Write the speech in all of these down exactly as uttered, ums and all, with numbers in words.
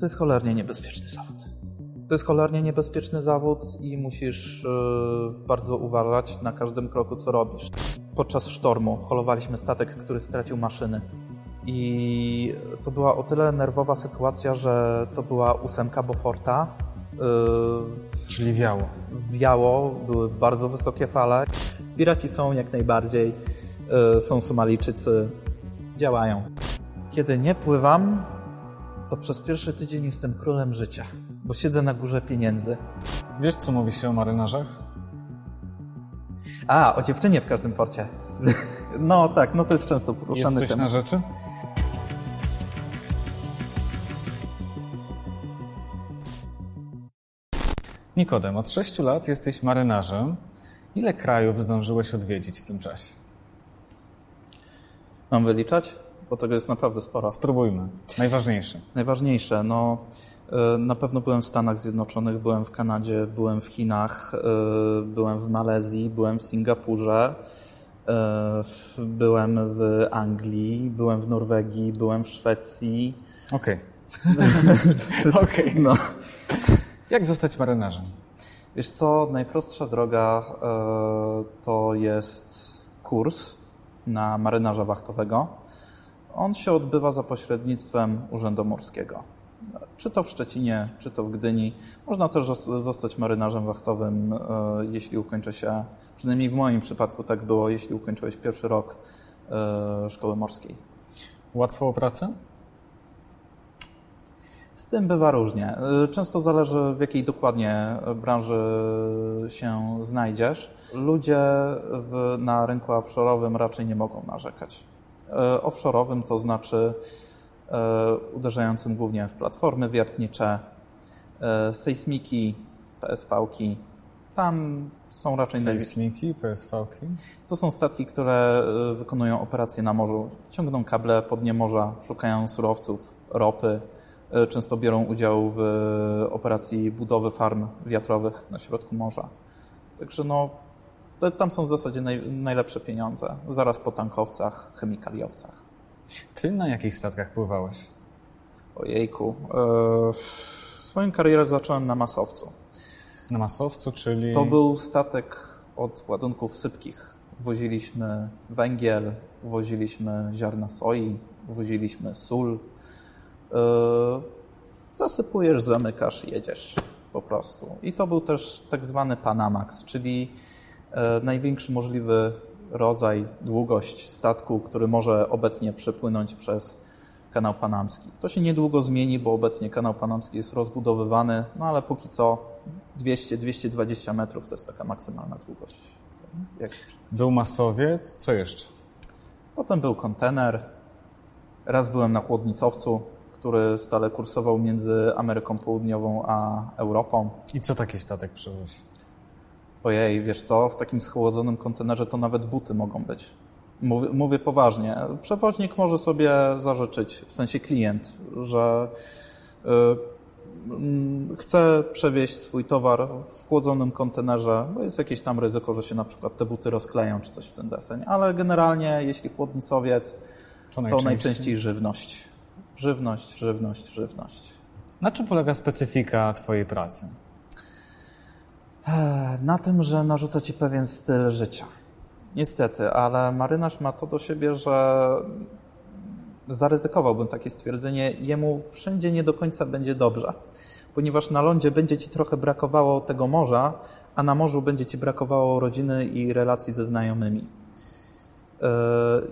To jest cholernie niebezpieczny zawód. To jest cholernie niebezpieczny zawód i musisz yy, bardzo uważać na każdym kroku, co robisz. Podczas sztormu holowaliśmy statek, który stracił maszyny. I to była o tyle nerwowa sytuacja, że to była ósemka Beauforta. Yy, Czyli wiało. Wiało, były bardzo wysokie fale. Piraci są jak najbardziej, yy, są Somalijczycy, działają. Kiedy nie pływam, to przez pierwszy tydzień jestem królem życia, bo siedzę na górze pieniędzy. Wiesz, co mówi się o marynarzach? A, o dziewczynie w każdym porcie. No tak, no to jest często poruszany temat. Jest coś na rzeczy? Nikodem, od sześciu lat jesteś marynarzem. Ile krajów zdążyłeś odwiedzić w tym czasie? Mam wyliczać? Bo tego jest naprawdę sporo. Spróbujmy. Najważniejsze. Najważniejsze. No, na pewno byłem w Stanach Zjednoczonych, byłem w Kanadzie, byłem w Chinach, byłem w Malezji, byłem w Singapurze, byłem w Anglii, byłem w Norwegii, byłem w Szwecji. Okej. Okay. Okej. No. Jak zostać marynarzem? Wiesz co, najprostsza droga to jest kurs na marynarza wachtowego. On się odbywa za pośrednictwem Urzędu Morskiego. Czy to w Szczecinie, czy to w Gdyni. Można też zostać marynarzem wachtowym, jeśli ukończy się, przynajmniej w moim przypadku tak było, jeśli ukończyłeś pierwszy rok szkoły morskiej. Łatwo o pracę? Z tym bywa różnie. Często zależy, w jakiej dokładnie branży się znajdziesz. Ludzie w, na rynku offshore'owym raczej nie mogą narzekać. Offshore'owym to znaczy uderzającym głównie w platformy wiertnicze, sejsmiki, P S V-ki. Tam są raczej... Sejsmiki, P S V-ki? To są statki, które wykonują operacje na morzu. Ciągną kable pod dnie morza, szukają surowców, ropy. Często biorą udział w operacji budowy farm wiatrowych na środku morza. Także no, tam są w zasadzie naj, najlepsze pieniądze. Zaraz po tankowcach, chemikaliowcach. Ty na jakich statkach pływałeś? Ojejku. Yy, swoją karierę zacząłem na masowcu. Na masowcu, czyli... To był statek od ładunków sypkich. Woziliśmy węgiel, woziliśmy ziarna soi, woziliśmy sól. Zasypujesz, zamykasz, jedziesz po prostu. I to był też tak zwany Panamax, czyli największy możliwy rodzaj, długość statku, który może obecnie przepłynąć przez Kanał Panamski. To się niedługo zmieni, bo obecnie Kanał Panamski jest rozbudowywany, no ale póki co dwieście do dwustu dwudziestu metrów to jest taka maksymalna długość. Jak się był masowiec, co jeszcze? Potem był kontener, raz byłem na chłodnicowcu, który stale kursował między Ameryką Południową a Europą. I co taki statek przywozi? Ojej, wiesz co, w takim schłodzonym kontenerze to nawet buty mogą być. Mówię, mówię poważnie. Przewoźnik może sobie zażyczyć, w sensie klient, że yy, yy, chce przewieźć swój towar w chłodzonym kontenerze, bo jest jakieś tam ryzyko, że się na przykład te buty rozkleją czy coś w ten deseń. Ale generalnie, jeśli chłodnicowiec, to najczęściej, to najczęściej żywność. Żywność, żywność, żywność. Na czym polega specyfika twojej pracy? Na tym, że narzuca ci pewien styl życia. Niestety, ale marynarz ma to do siebie, że zaryzykowałbym takie stwierdzenie, jemu wszędzie nie do końca będzie dobrze, ponieważ na lądzie będzie ci trochę brakowało tego morza, a na morzu będzie ci brakowało rodziny i relacji ze znajomymi.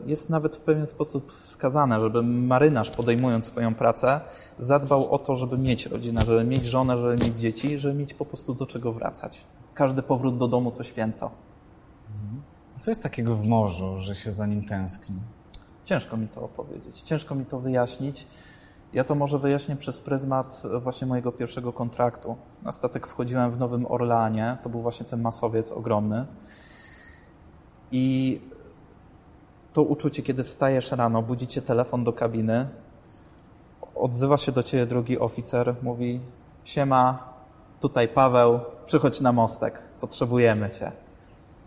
Jest nawet w pewien sposób wskazane, żeby marynarz, podejmując swoją pracę, zadbał o to, żeby mieć rodzinę, żeby mieć żonę, żeby mieć dzieci, żeby mieć po prostu do czego wracać. Każdy powrót do domu to święto. Co jest takiego w morzu, że się za nim tęskni? Ciężko mi to opowiedzieć, ciężko mi to wyjaśnić. Ja to może wyjaśnię przez pryzmat właśnie mojego pierwszego kontraktu. Na statek wchodziłem w Nowym Orleanie, to był właśnie ten masowiec ogromny. I to uczucie, kiedy wstajesz rano, budzicie telefon do kabiny, odzywa się do ciebie drugi oficer, mówi: siema, tutaj Paweł, przychodź na mostek, potrzebujemy cię.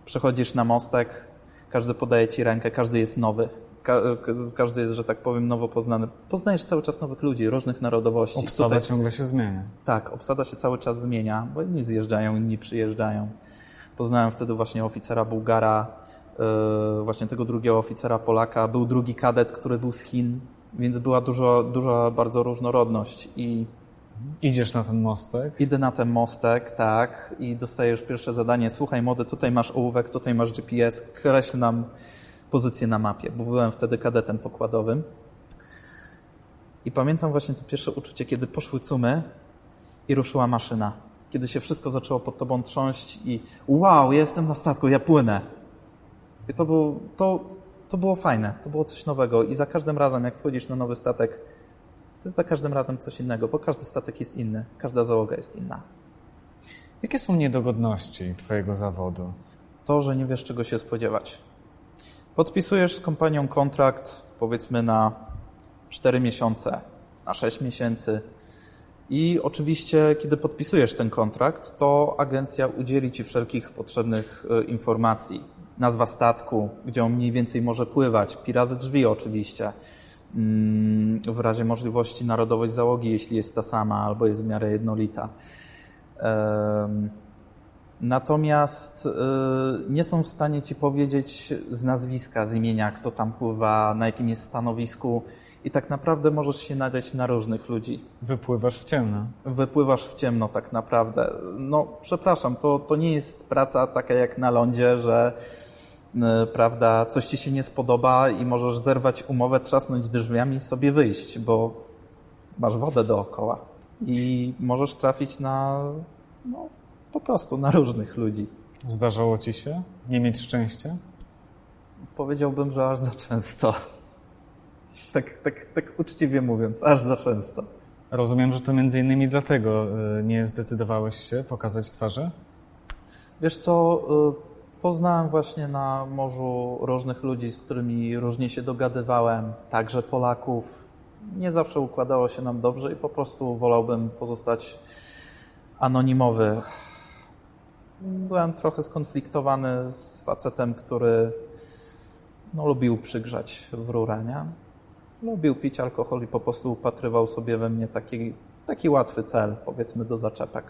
Przychodzisz na mostek, każdy podaje ci rękę, każdy jest nowy. Ka- każdy jest, że tak powiem, nowo poznany. Poznajesz cały czas nowych ludzi, różnych narodowości. Obsada tutaj ciągle się zmienia. Tak, obsada się cały czas zmienia, bo inni zjeżdżają, inni przyjeżdżają. Poznałem wtedy właśnie oficera Bułgara, yy, właśnie tego drugiego oficera Polaka. Był drugi kadet, który był z Chin, więc była dużo, duża bardzo różnorodność. I idziesz na ten mostek? Idę na ten mostek, tak. I dostajesz pierwsze zadanie. Słuchaj, młody, tutaj masz ołówek, tutaj masz G P S, kreśl nam pozycję na mapie, bo byłem wtedy kadetem pokładowym. I pamiętam właśnie to pierwsze uczucie, kiedy poszły cumy i ruszyła maszyna. Kiedy się wszystko zaczęło pod tobą trząść i wow, ja jestem na statku, ja płynę. I to było, to, to było fajne, to było coś nowego. I za każdym razem, jak wchodzisz na nowy statek, to jest za każdym razem coś innego, bo każdy statek jest inny, każda załoga jest inna. Jakie są niedogodności twojego zawodu? To, że nie wiesz, czego się spodziewać. Podpisujesz z kompanią kontrakt, powiedzmy, na cztery miesiące, na sześć miesięcy i oczywiście, kiedy podpisujesz ten kontrakt, to agencja udzieli ci wszelkich potrzebnych informacji. Nazwa statku, gdzie on mniej więcej może pływać, pirazy drzwi oczywiście, w razie możliwości narodowość załogi, jeśli jest ta sama albo jest w miarę jednolita. Natomiast yy, nie są w stanie ci powiedzieć z nazwiska, z imienia, kto tam pływa, na jakim jest stanowisku i tak naprawdę możesz się nadziać na różnych ludzi. Wypływasz w ciemno. Wypływasz w ciemno tak naprawdę. No przepraszam, to, to nie jest praca taka jak na lądzie, że yy, prawda, coś ci się nie spodoba i możesz zerwać umowę, trzasnąć drzwiami i sobie wyjść, bo masz wodę dookoła i możesz trafić na... No, po prostu na różnych ludzi. Zdarzało ci się nie mieć szczęścia? Powiedziałbym, że aż za często. Tak, tak, tak uczciwie mówiąc, aż za często. Rozumiem, że to między innymi dlatego nie zdecydowałeś się pokazać twarzy? Wiesz co, poznałem właśnie na morzu różnych ludzi, z którymi różnie się dogadywałem, także Polaków. Nie zawsze układało się nam dobrze i po prostu wolałbym pozostać anonimowy. Byłem trochę skonfliktowany z facetem, który no, lubił przygrzać w rurę, nie? Lubił pić alkohol i po prostu upatrywał sobie we mnie taki, taki łatwy cel, powiedzmy, do zaczepek.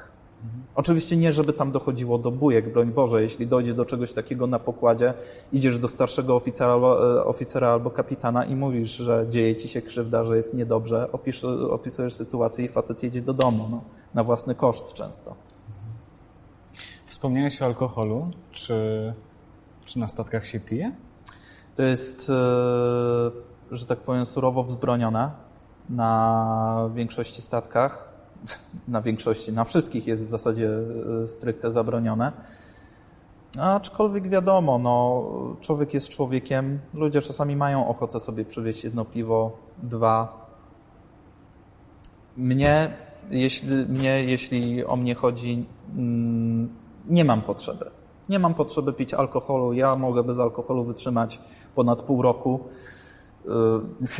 Mhm. Oczywiście nie, żeby tam dochodziło do bójek, broń Boże. Jeśli dojdzie do czegoś takiego na pokładzie, idziesz do starszego oficera, oficera albo kapitana i mówisz, że dzieje ci się krzywda, że jest niedobrze, opisz, opisujesz sytuację i facet jedzie do domu, no, na własny koszt często. Wspomniałeś o alkoholu. Czy, czy na statkach się pije? To jest, yy, że tak powiem, surowo wzbronione na większości statkach. Na większości, na wszystkich jest w zasadzie stricte zabronione. Aczkolwiek wiadomo, no, człowiek jest człowiekiem. Ludzie czasami mają ochotę sobie przywieźć jedno piwo, dwa. Mnie, jeśli, mnie, jeśli o mnie chodzi... Mm, Nie mam potrzeby. Nie mam potrzeby pić alkoholu. Ja mogę bez alkoholu wytrzymać ponad pół roku,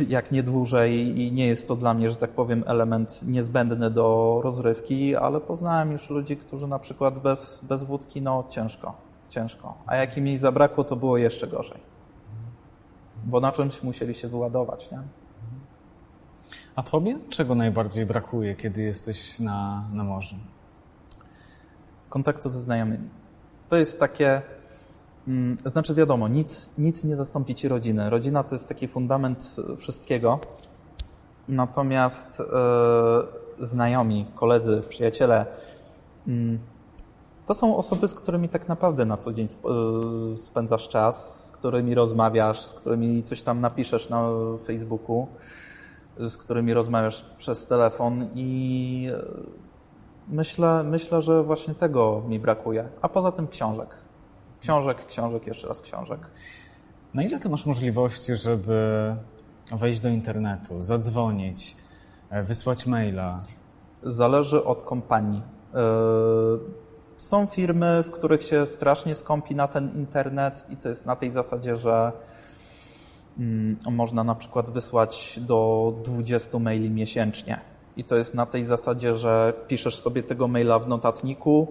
jak nie dłużej i nie jest to dla mnie, że tak powiem, element niezbędny do rozrywki, ale poznałem już ludzi, którzy na przykład bez, bez wódki, no ciężko, ciężko. A jak im jej zabrakło, to było jeszcze gorzej. Bo na czymś musieli się wyładować, nie? A tobie czego najbardziej brakuje, kiedy jesteś na, na morzu? Kontaktu ze znajomymi. To jest takie, znaczy wiadomo, nic, nic nie zastąpi ci rodziny. Rodzina to jest taki fundament wszystkiego. Natomiast yy, znajomi, koledzy, przyjaciele yy, to są osoby, z którymi tak naprawdę na co dzień spędzasz czas, z którymi rozmawiasz, z którymi coś tam napiszesz na Facebooku, z którymi rozmawiasz przez telefon i yy, Myślę, myślę, że właśnie tego mi brakuje. A poza tym książek. Książek, książek, jeszcze raz książek. Na ile ty masz możliwości, żeby wejść do internetu, zadzwonić, wysłać maila? Zależy od kompanii. Są firmy, w których się strasznie skąpi na ten internet i to jest na tej zasadzie, że można na przykład wysłać do dwadzieścia maili miesięcznie. I to jest na tej zasadzie, że piszesz sobie tego maila w notatniku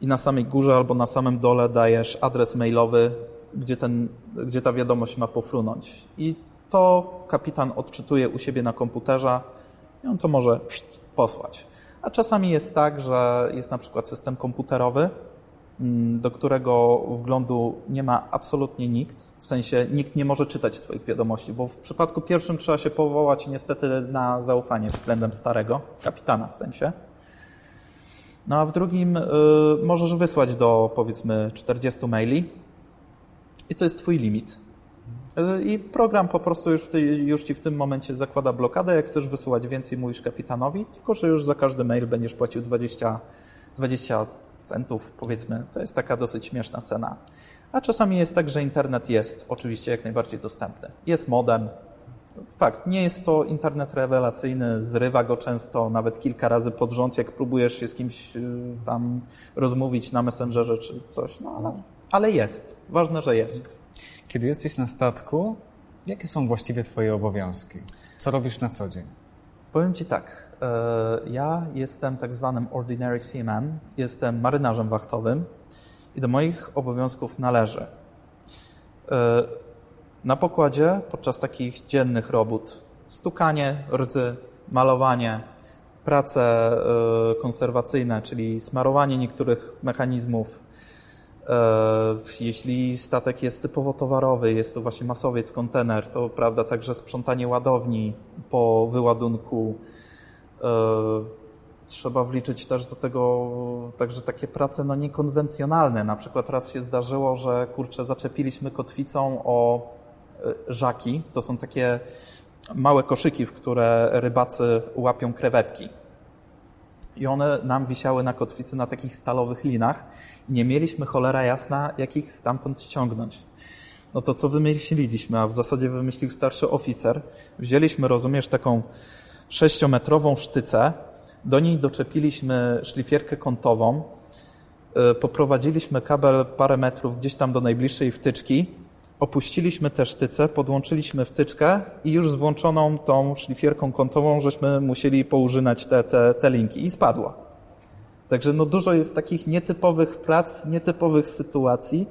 i na samej górze albo na samym dole dajesz adres mailowy, gdzie, ten, gdzie ta wiadomość ma pofrunąć. I to kapitan odczytuje u siebie na komputerze i on to może posłać. A czasami jest tak, że jest na przykład system komputerowy, do którego wglądu nie ma absolutnie nikt, w sensie nikt nie może czytać twoich wiadomości, bo w przypadku pierwszym trzeba się powołać niestety na zaufanie względem starego kapitana w sensie. No a w drugim y, możesz wysłać do powiedzmy czterdziestu maili i to jest twój limit. Y, I program po prostu już, w tej, już ci w tym momencie zakłada blokadę, jak chcesz wysyłać więcej mówisz kapitanowi, tylko że już za każdy mail będziesz płacił dwadzieścia centów powiedzmy, to jest taka dosyć śmieszna cena. A czasami jest tak, że internet jest oczywiście jak najbardziej dostępny. Jest modem. Fakt, nie jest to internet rewelacyjny, zrywa go często, nawet kilka razy pod rząd, jak próbujesz się z kimś tam rozmówić na Messengerze czy coś, no ale, ale jest. Ważne, że jest. Kiedy jesteś na statku, jakie są właściwie twoje obowiązki? Co robisz na co dzień? Powiem ci tak, ja jestem tak zwanym ordinary seaman, jestem marynarzem wachtowym i do moich obowiązków należy na pokładzie podczas takich dziennych robót stukanie rdzy, malowanie, prace konserwacyjne, czyli smarowanie niektórych mechanizmów. Jeśli statek jest typowo towarowy, jest to właśnie masowiec, kontener, to prawda, także sprzątanie ładowni po wyładunku. Trzeba wliczyć też do tego także takie prace no, niekonwencjonalne. Na przykład raz się zdarzyło, że kurczę, zaczepiliśmy kotwicą o żaki. To są takie małe koszyki, w które rybacy łapią krewetki. I one nam wisiały na kotwicy na takich stalowych linach i nie mieliśmy cholera jasna, jak ich stamtąd ściągnąć. No to co wymyśliliśmy, a w zasadzie wymyślił starszy oficer. Wzięliśmy, rozumiesz, taką sześciometrową sztycę, do niej doczepiliśmy szlifierkę kątową, poprowadziliśmy kabel parę metrów gdzieś tam do najbliższej wtyczki, opuściliśmy tę sztycę, podłączyliśmy wtyczkę i już z włączoną tą szlifierką kątową żeśmy musieli poużynać te, te, te linki i spadło. Także no dużo jest takich nietypowych prac, nietypowych sytuacji,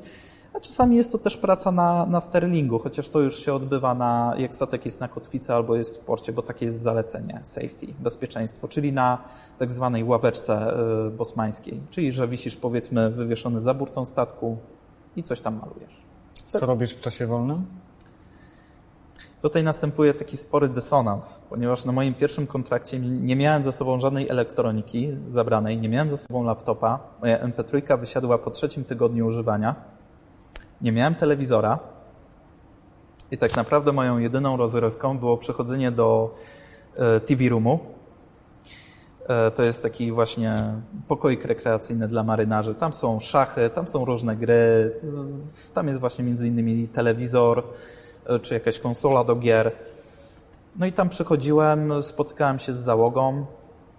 a czasami jest to też praca na, na sterlingu, chociaż to już się odbywa na, jak statek jest na kotwicy albo jest w porcie, bo takie jest zalecenie, safety, bezpieczeństwo, czyli na tak zwanej ławeczce y, bosmańskiej, czyli że wisisz powiedzmy wywieszony za burtą statku i coś tam malujesz. Co robisz w czasie wolnym? Tutaj następuje taki spory dysonans, ponieważ na moim pierwszym kontrakcie nie miałem ze sobą żadnej elektroniki zabranej, nie miałem ze sobą laptopa, moja em pe trzy wysiadła po trzecim tygodniu używania, nie miałem telewizora i tak naprawdę moją jedyną rozrywką było przychodzenie do T V Roomu. To jest taki właśnie pokoik rekreacyjny dla marynarzy. Tam są szachy, tam są różne gry, tam jest właśnie między innymi telewizor czy jakaś konsola do gier. No i tam przychodziłem, spotykałem się z załogą.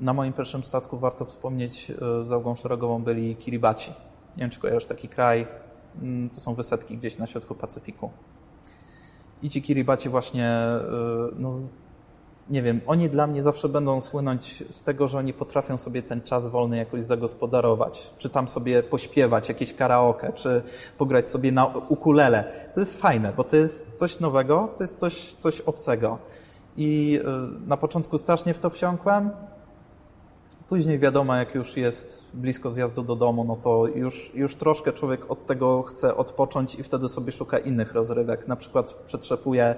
Na moim pierwszym statku warto wspomnieć, załogą szeregową byli Kiribati. Nie wiem, czy kojarzysz taki kraj. To są wysepki gdzieś na środku Pacyfiku. I ci Kiribati właśnie, no, nie wiem, oni dla mnie zawsze będą słynąć z tego, że oni potrafią sobie ten czas wolny jakoś zagospodarować, czy tam sobie pośpiewać jakieś karaoke, czy pograć sobie na ukulele. To jest fajne, bo to jest coś nowego, to jest coś, coś obcego. I na początku strasznie w to wsiąkłem. Później wiadomo, jak już jest blisko zjazdu do domu, no to już, już troszkę człowiek od tego chce odpocząć i wtedy sobie szuka innych rozrywek. Na przykład przetrzepuje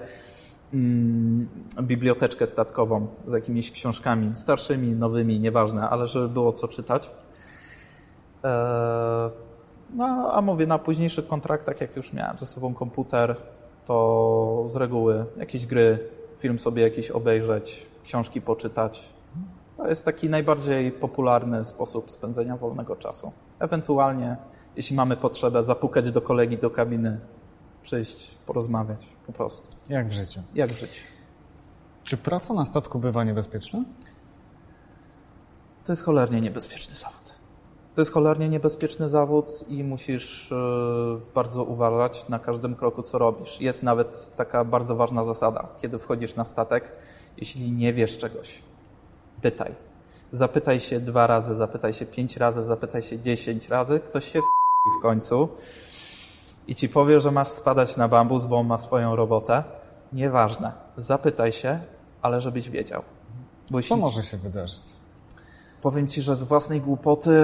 mm, biblioteczkę statkową z jakimiś książkami, starszymi, nowymi, nieważne, ale żeby było co czytać. Eee, no a mówię, na późniejszych kontraktach, jak już miałem ze sobą komputer, to z reguły jakieś gry, film sobie jakiś obejrzeć, książki poczytać. To jest taki najbardziej popularny sposób spędzenia wolnego czasu. Ewentualnie, jeśli mamy potrzebę, zapukać do kolegi do kabiny, przyjść, porozmawiać po prostu. Jak w życiu. Jak w życiu. Czy praca na statku bywa niebezpieczna? To jest cholernie niebezpieczny zawód. To jest cholernie niebezpieczny zawód i musisz bardzo uważać na każdym kroku, co robisz. Jest nawet taka bardzo ważna zasada, kiedy wchodzisz na statek, jeśli nie wiesz czegoś. Pytaj. Zapytaj się dwa razy, zapytaj się pięć razy, zapytaj się dziesięć razy. Ktoś się w końcu i ci powie, że masz spadać na bambus, bo on ma swoją robotę. Nieważne. Zapytaj się, ale żebyś wiedział. Bo jeśli... Co może się wydarzyć? Powiem ci, że z własnej głupoty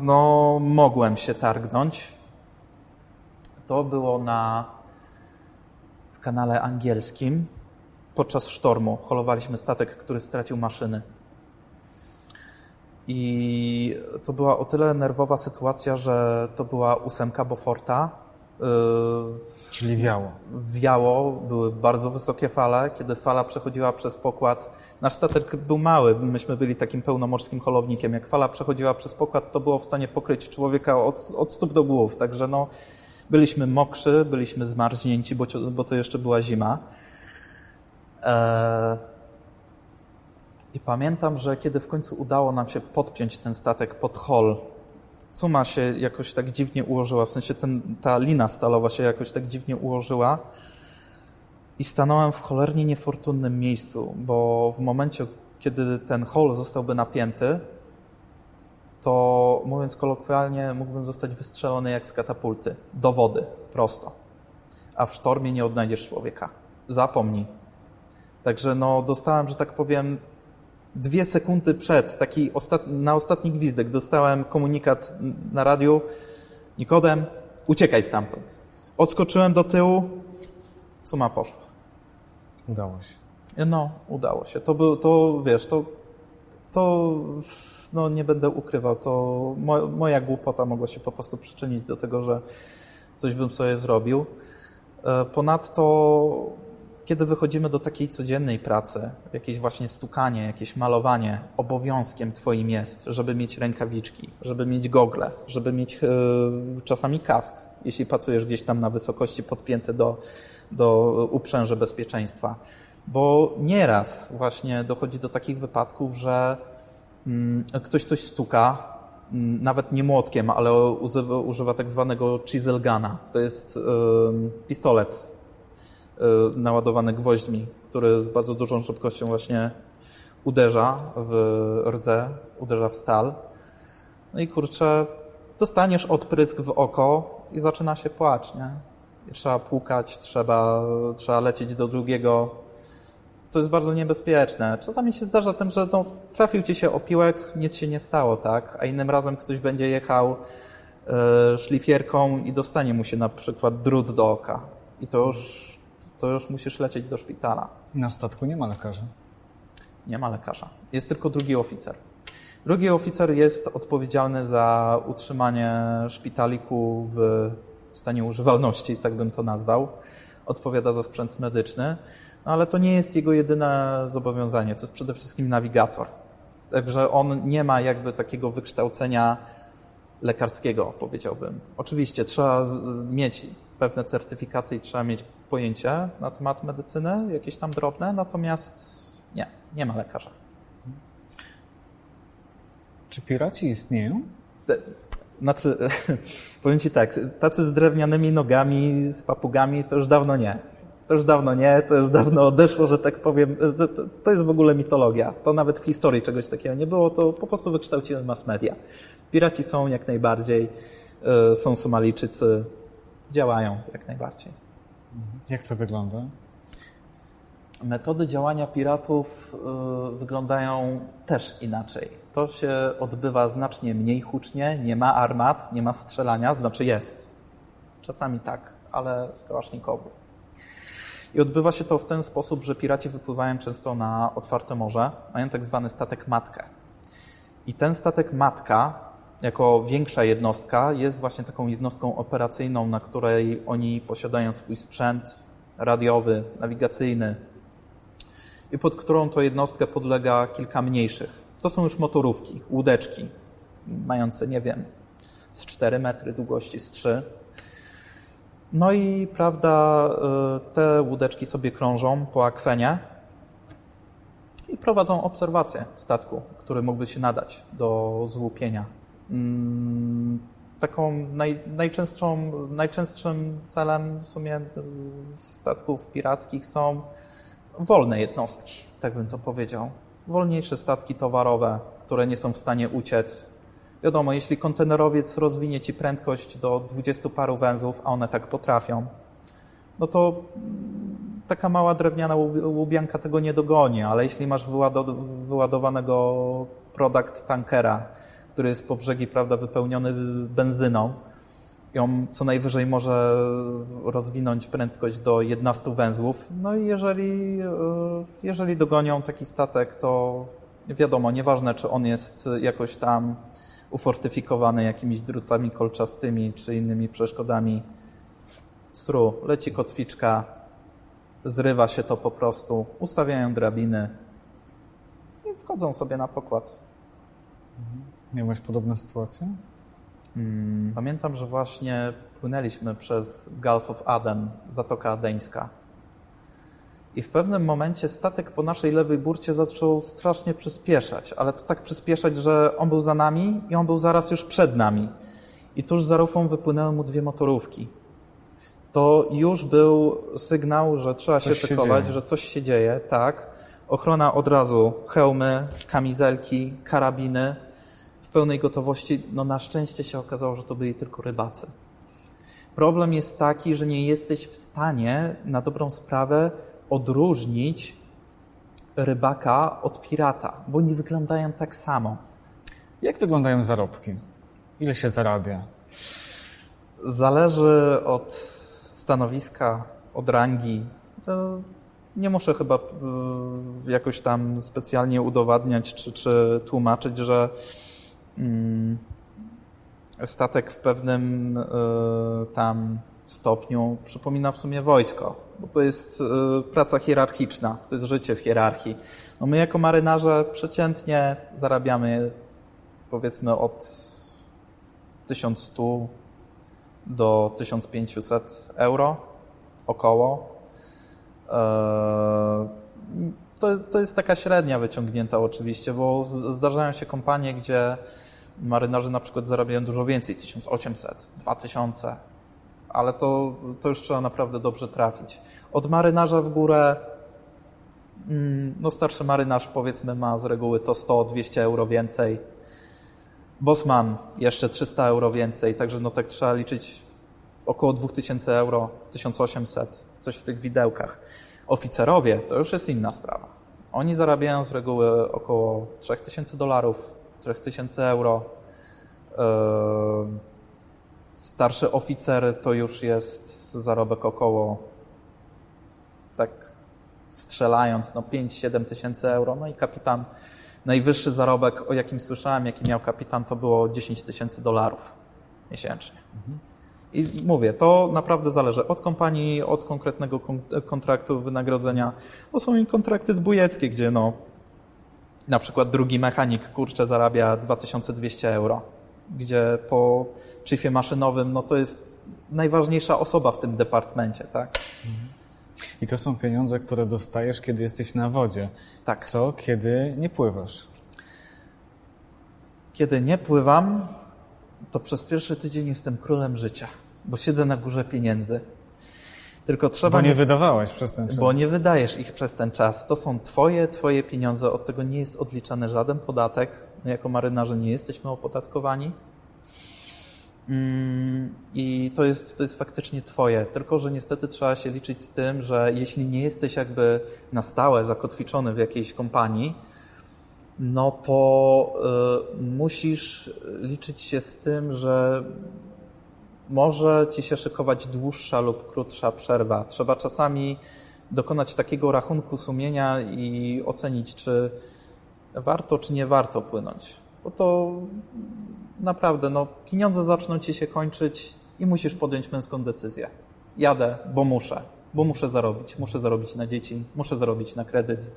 no, mogłem się targnąć. To było na w kanale angielskim. Podczas sztormu holowaliśmy statek, który stracił maszyny. I to była o tyle nerwowa sytuacja, że to była ósemka Beauforta. Yy, Czyli wiało. Wiało, były bardzo wysokie fale. Kiedy fala przechodziła przez pokład, nasz statek był mały, myśmy byli takim pełnomorskim holownikiem. Jak fala przechodziła przez pokład, to było w stanie pokryć człowieka od, od stóp do głów. Także no, byliśmy mokrzy, byliśmy zmarznięci, bo, bo to jeszcze była zima. Eee... I pamiętam, że kiedy w końcu udało nam się podpiąć ten statek pod hol, cuma się jakoś tak dziwnie ułożyła, w sensie ten, ta lina stalowa się jakoś tak dziwnie ułożyła i stanąłem w cholernie niefortunnym miejscu, bo w momencie, kiedy ten hol zostałby napięty, to mówiąc kolokwialnie, mógłbym zostać wystrzelony jak z katapulty, do wody, prosto. A w sztormie nie odnajdziesz człowieka. Zapomnij. Także no, dostałem, że tak powiem, dwie sekundy przed, taki ostat... na ostatni gwizdek dostałem komunikat na radiu: Nikodem, uciekaj stamtąd. Odskoczyłem do tyłu, cuma poszła. Udało się. No, udało się. To był, to wiesz, to, to no, nie będę ukrywał, to mo- moja głupota mogła się po prostu przyczynić do tego, że coś bym sobie zrobił. Ponadto kiedy wychodzimy do takiej codziennej pracy, jakieś właśnie stukanie, jakieś malowanie, obowiązkiem twoim jest, żeby mieć rękawiczki, żeby mieć gogle, żeby mieć yy, czasami kask, jeśli pracujesz gdzieś tam na wysokości podpięty do, do uprzęży bezpieczeństwa. Bo nieraz właśnie dochodzi do takich wypadków, że yy, ktoś coś stuka, yy, nawet nie młotkiem, ale używa, używa tak zwanego chisel guna. To jest yy, pistolet naładowany gwoźdźmi, który z bardzo dużą szybkością właśnie uderza w rdzę, uderza w stal. No i kurczę, dostaniesz odprysk w oko i zaczyna się płacz, nie? I trzeba płukać, trzeba, trzeba lecieć do drugiego. To jest bardzo niebezpieczne. Czasami się zdarza tym, że no, trafił ci się opiłek, nic się nie stało, tak? A innym razem ktoś będzie jechał y, szlifierką i dostanie mu się na przykład drut do oka. I to już to już musisz lecieć do szpitala. Na statku nie ma lekarza. Nie ma lekarza. Jest tylko drugi oficer. Drugi oficer jest odpowiedzialny za utrzymanie szpitaliku w stanie używalności, tak bym to nazwał. Odpowiada za sprzęt medyczny, no ale to nie jest jego jedyne zobowiązanie. To jest przede wszystkim nawigator. Także on nie ma jakby takiego wykształcenia lekarskiego, powiedziałbym. Oczywiście trzeba mieć pewne certyfikaty i trzeba mieć pojęcie na temat medycyny, jakieś tam drobne, natomiast nie, nie ma lekarza. Czy piraci istnieją? Znaczy, powiem ci tak, tacy z drewnianymi nogami, z papugami, to już dawno nie. To już dawno nie, to już dawno odeszło, że tak powiem. To, to jest w ogóle mitologia. To nawet w historii czegoś takiego nie było, to po prostu wykształciły mass media. Piraci są jak najbardziej, są Somalijczycy, działają jak najbardziej. Jak to wygląda? Metody działania piratów y, wyglądają też inaczej. To się odbywa znacznie mniej hucznie, nie ma armat, nie ma strzelania, znaczy jest. Czasami tak, ale z kałasznikowów. I odbywa się to w ten sposób, że piraci wypływają często na otwarte morze, mają tak zwany statek matkę. I ten statek matka jako większa jednostka jest właśnie taką jednostką operacyjną, na której oni posiadają swój sprzęt radiowy, nawigacyjny i pod którą to jednostkę podlega kilka mniejszych. To są już motorówki, łódeczki mające, nie wiem, z cztery metry długości, z trzy. No i prawda, te łódeczki sobie krążą po akwenie i prowadzą obserwację statku, który mógłby się nadać do złupienia. Taką naj, najczęstszą, najczęstszym celem w sumie statków pirackich są wolne jednostki, tak bym to powiedział. Wolniejsze statki towarowe, które nie są w stanie uciec. Wiadomo, jeśli kontenerowiec rozwinie ci prędkość do dwudziestu paru węzłów, a one tak potrafią, no to taka mała drewniana łubianka tego nie dogoni, ale jeśli masz wyładowanego produkt tankera, który jest po brzegi, prawda, wypełniony benzyną, i on co najwyżej może rozwinąć prędkość do jedenastu węzłów. No i jeżeli, jeżeli dogonią taki statek, to wiadomo, nieważne czy on jest jakoś tam ufortyfikowany jakimiś drutami kolczastymi czy innymi przeszkodami, sru, leci kotwiczka, zrywa się to po prostu, ustawiają drabiny i wchodzą sobie na pokład. Miałeś podobną sytuację? Pamiętam, że właśnie płynęliśmy przez Gulf of Aden, Zatoka Adeńska. I w pewnym momencie statek po naszej lewej burcie zaczął strasznie przyspieszać, ale to tak przyspieszać, że on był za nami i on był zaraz już przed nami. I tuż za rufą wypłynęły mu dwie motorówki. To już był sygnał, że trzeba się szykować, że coś się dzieje, tak. Ochrona od razu, hełmy, kamizelki, karabiny. W pełnej gotowości, no na szczęście się okazało, że to byli tylko rybacy. Problem jest taki, że nie jesteś w stanie na dobrą sprawę odróżnić rybaka od pirata, bo nie wyglądają tak samo. Jak wyglądają zarobki? Ile się zarabia? Zależy od stanowiska, od rangi. Nie muszę chyba jakoś tam specjalnie udowadniać czy, czy tłumaczyć, że statek w pewnym y, tam stopniu przypomina w sumie wojsko, bo to jest y, praca hierarchiczna, to jest życie w hierarchii. No my jako marynarze przeciętnie zarabiamy powiedzmy od tysiąc stu do tysiąc pięćset euro około. Y, To, to jest taka średnia wyciągnięta oczywiście, bo zdarzają się kompanie, gdzie marynarze na przykład zarabiają dużo więcej, tysiąc osiemset, dwa tysiące, ale to, to już trzeba naprawdę dobrze trafić. Od marynarza w górę, no starszy marynarz powiedzmy ma z reguły to sto, dwieście euro więcej, bosman jeszcze trzysta euro więcej, także no tak trzeba liczyć około dwa tysiące euro, tysiąc osiemset, coś w tych widełkach. Oficerowie to już jest inna sprawa. Oni zarabiają z reguły około trzy tysiące dolarów, trzy tysiące euro. Starszy oficer to już jest zarobek około, tak strzelając, no pięć do siedmiu tysięcy euro. No i kapitan, najwyższy zarobek, o jakim słyszałem, jaki miał kapitan, to było dziesięć tysięcy dolarów miesięcznie. Mhm. I mówię, to naprawdę zależy od kompanii, od konkretnego kontraktu wynagrodzenia, bo są i kontrakty zbójeckie, gdzie no na przykład drugi mechanik, kurczę, zarabia dwa tysiące dwieście euro, gdzie po chiefie maszynowym no to jest najważniejsza osoba w tym departamencie, tak? I to są pieniądze, które dostajesz, kiedy jesteś na wodzie. Tak. Co, kiedy nie pływasz? Kiedy nie pływam, to przez pierwszy tydzień jestem królem życia, bo siedzę na górze pieniędzy. Tylko trzeba. Bo nie wydawałeś przez ten czas. Bo nie wydajesz ich przez ten czas. To są twoje, twoje pieniądze. Od tego nie jest odliczany żaden podatek. My jako marynarze nie jesteśmy opodatkowani. I to jest, to jest faktycznie twoje. Tylko że niestety trzeba się liczyć z tym, że jeśli nie jesteś jakby na stałe zakotwiczony w jakiejś kompanii, no to y, musisz liczyć się z tym, że może ci się szykować dłuższa lub krótsza przerwa. Trzeba czasami dokonać takiego rachunku sumienia i ocenić, czy warto, czy nie warto płynąć. Bo to naprawdę, no pieniądze zaczną ci się kończyć i musisz podjąć męską decyzję. Jadę, bo muszę, bo muszę zarobić. Muszę zarobić na dzieci, muszę zarobić na kredyt.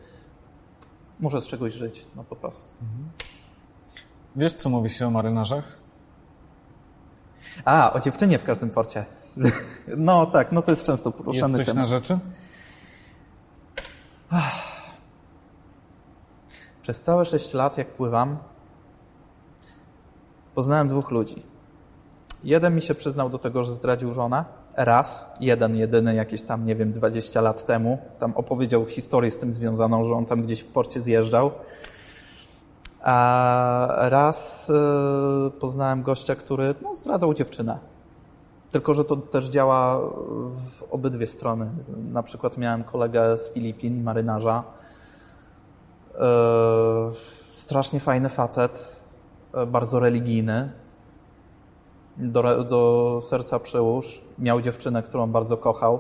Muszę z czegoś żyć, no po prostu. Wiesz, co mówi się o marynarzach? A, o dziewczynie w każdym porcie. No tak, no to jest często poruszany temat. Jest coś na rzeczy? Przez całe sześć lat, jak pływam, poznałem dwóch ludzi. Jeden mi się przyznał do tego, że zdradził żonę. Raz, jeden, jedyny, jakieś tam, nie wiem, dwadzieścia lat temu. Tam opowiedział historię z tym związaną, że on tam gdzieś w porcie zjeżdżał. A raz yy, poznałem gościa, który no, zdradzał dziewczynę. Tylko że to też działa w obydwie strony. Na przykład miałem kolegę z Filipin, marynarza. Yy, strasznie fajny facet, bardzo religijny. Do, do serca przyłóż. Miał dziewczynę, którą bardzo kochał.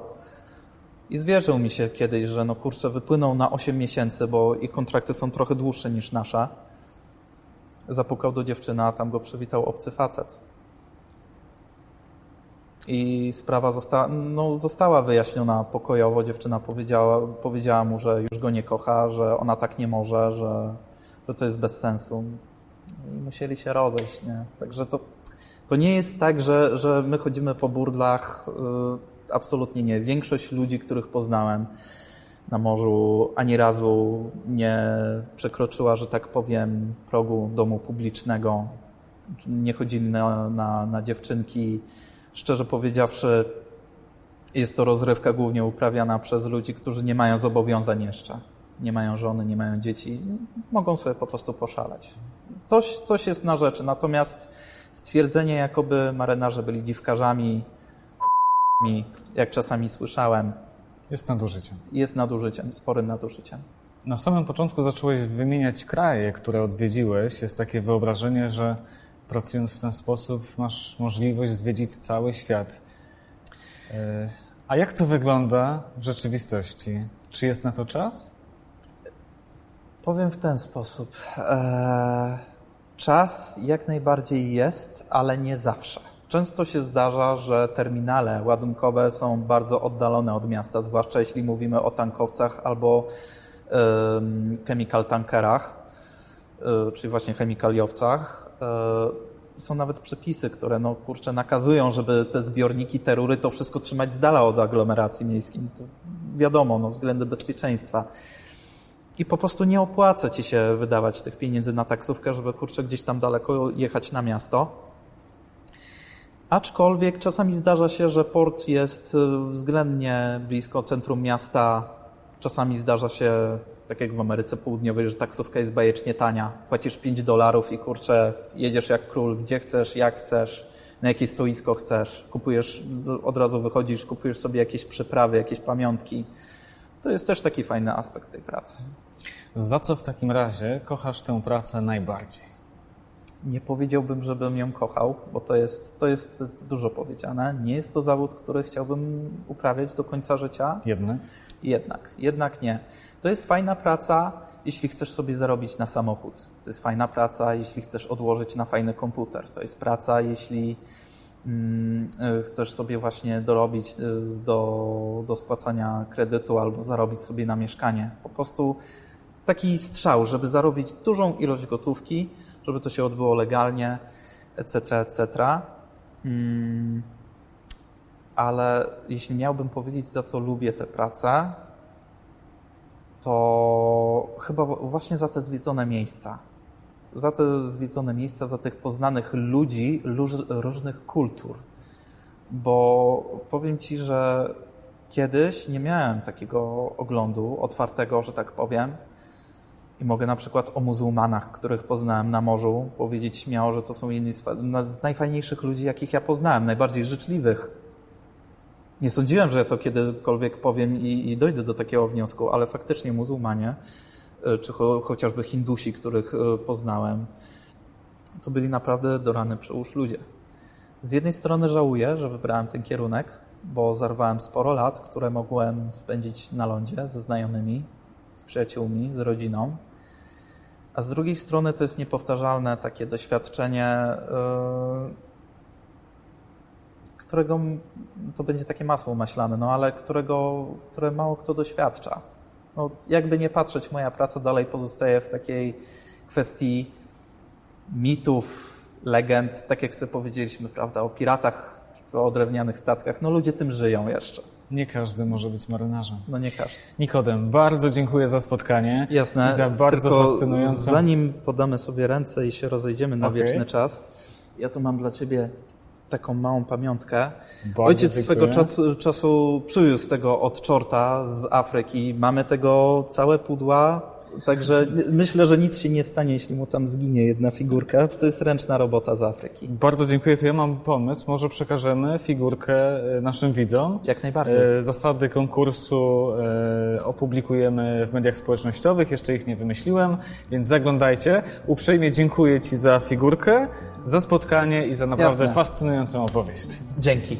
I zwierzył mi się kiedyś, że no kurczę, wypłynął na osiem miesięcy, bo ich kontrakty są trochę dłuższe niż nasze. Zapukał do dziewczyny, a tam go przywitał obcy facet. I sprawa została, no, została wyjaśniona pokojowo. Dziewczyna powiedziała, powiedziała mu, że już go nie kocha, że ona tak nie może, że, że to jest bez sensu. I musieli się rozejść, nie? Także to, to nie jest tak, że, że my chodzimy po burlach. Yy, absolutnie nie. Większość ludzi, których poznałem na morzu, ani razu nie przekroczyła, że tak powiem, progu domu publicznego. Nie chodzili na, na, na dziewczynki. Szczerze powiedziawszy, jest to rozrywka głównie uprawiana przez ludzi, którzy nie mają zobowiązań jeszcze. Nie mają żony, nie mają dzieci. Mogą sobie po prostu poszaleć. Coś, coś jest na rzeczy. Natomiast stwierdzenie, jakoby marynarze byli dziwkarzami, k***ami, jak czasami słyszałem, jest nadużyciem. Jest nadużyciem, sporym nadużyciem. Na samym początku zacząłeś wymieniać kraje, które odwiedziłeś. Jest takie wyobrażenie, że pracując w ten sposób masz możliwość zwiedzić cały świat. A jak to wygląda w rzeczywistości? Czy jest na to czas? Powiem w ten sposób. Czas jak najbardziej jest, ale nie zawsze. Często się zdarza, że terminale ładunkowe są bardzo oddalone od miasta, zwłaszcza jeśli mówimy o tankowcach albo chemical tankerach, czyli właśnie chemikaliowcach. Są nawet przepisy, które no kurczę nakazują, żeby te zbiorniki, te rury, to wszystko trzymać z dala od aglomeracji miejskiej. To wiadomo, no, względy bezpieczeństwa. I po prostu nie opłaca ci się wydawać tych pieniędzy na taksówkę, żeby kurczę gdzieś tam daleko jechać na miasto. Aczkolwiek czasami zdarza się, że port jest względnie blisko centrum miasta. Czasami zdarza się, tak jak w Ameryce Południowej, że taksówka jest bajecznie tania. Płacisz pięć dolarów i kurczę, jedziesz jak król, gdzie chcesz, jak chcesz, na jakie stoisko chcesz. Kupujesz, od razu wychodzisz, kupujesz sobie jakieś przyprawy, jakieś pamiątki. To jest też taki fajny aspekt tej pracy. Za co w takim razie kochasz tę pracę najbardziej? Nie powiedziałbym, żebym ją kochał, bo to jest, to jest, to jest dużo powiedziane. Nie jest to zawód, który chciałbym uprawiać do końca życia. Jednak? Jednak, jednak nie. To jest fajna praca, jeśli chcesz sobie zarobić na samochód. To jest fajna praca, jeśli chcesz odłożyć na fajny komputer. To jest praca, jeśli mm, chcesz sobie właśnie dorobić do, do spłacania kredytu albo zarobić sobie na mieszkanie. Po prostu taki strzał, żeby zarobić dużą ilość gotówki, żeby to się odbyło legalnie, et cetera, et cetera. Mm, ale jeśli miałbym powiedzieć, za co lubię tę pracę, to chyba właśnie za te zwiedzone miejsca. Za te zwiedzone miejsca, za tych poznanych ludzi, luż, różnych kultur. Bo powiem ci, że kiedyś nie miałem takiego oglądu otwartego, że tak powiem. I mogę na przykład o muzułmanach, których poznałem na morzu, powiedzieć śmiało, że to są jedni z najfajniejszych ludzi, jakich ja poznałem, najbardziej życzliwych. Nie sądziłem, że ja to kiedykolwiek powiem i, i dojdę do takiego wniosku, ale faktycznie muzułmanie, czy cho, chociażby Hindusi, których poznałem, to byli naprawdę do rany przyłóż ludzie. Z jednej strony żałuję, że wybrałem ten kierunek, bo zarwałem sporo lat, które mogłem spędzić na lądzie ze znajomymi, z przyjaciółmi, z rodziną. A z drugiej strony to jest niepowtarzalne takie doświadczenie, yy, którego, to będzie takie masło maślane, no ale którego, które mało kto doświadcza. No, jakby nie patrzeć, moja praca dalej pozostaje w takiej kwestii mitów, legend, tak jak sobie powiedzieliśmy, prawda, o piratach, o drewnianych statkach. No ludzie tym żyją jeszcze. Nie każdy może być marynarzem. No nie każdy. Nikodem, bardzo dziękuję za spotkanie. Jasne. I za bardzo tylko fascynującą... zanim podamy sobie ręce i się rozejdziemy na okay. wieczny czas, ja tu mam dla ciebie taką małą pamiątkę. Bardzo Ojciec dziękuję. Swego czasu, czasu przywiózł tego od czorta z Afryki. Mamy tego całe pudła Także myślę, że nic się nie stanie, jeśli mu tam zginie jedna figurka. To jest ręczna robota z Afryki. Bardzo dziękuję. To ja mam pomysł. Może przekażemy figurkę naszym widzom. Jak najbardziej. Zasady konkursu opublikujemy w mediach społecznościowych. Jeszcze ich nie wymyśliłem, więc zaglądajcie. Uprzejmie dziękuję Ci za figurkę, za spotkanie i za naprawdę Jasne. Fascynującą opowieść. Dzięki.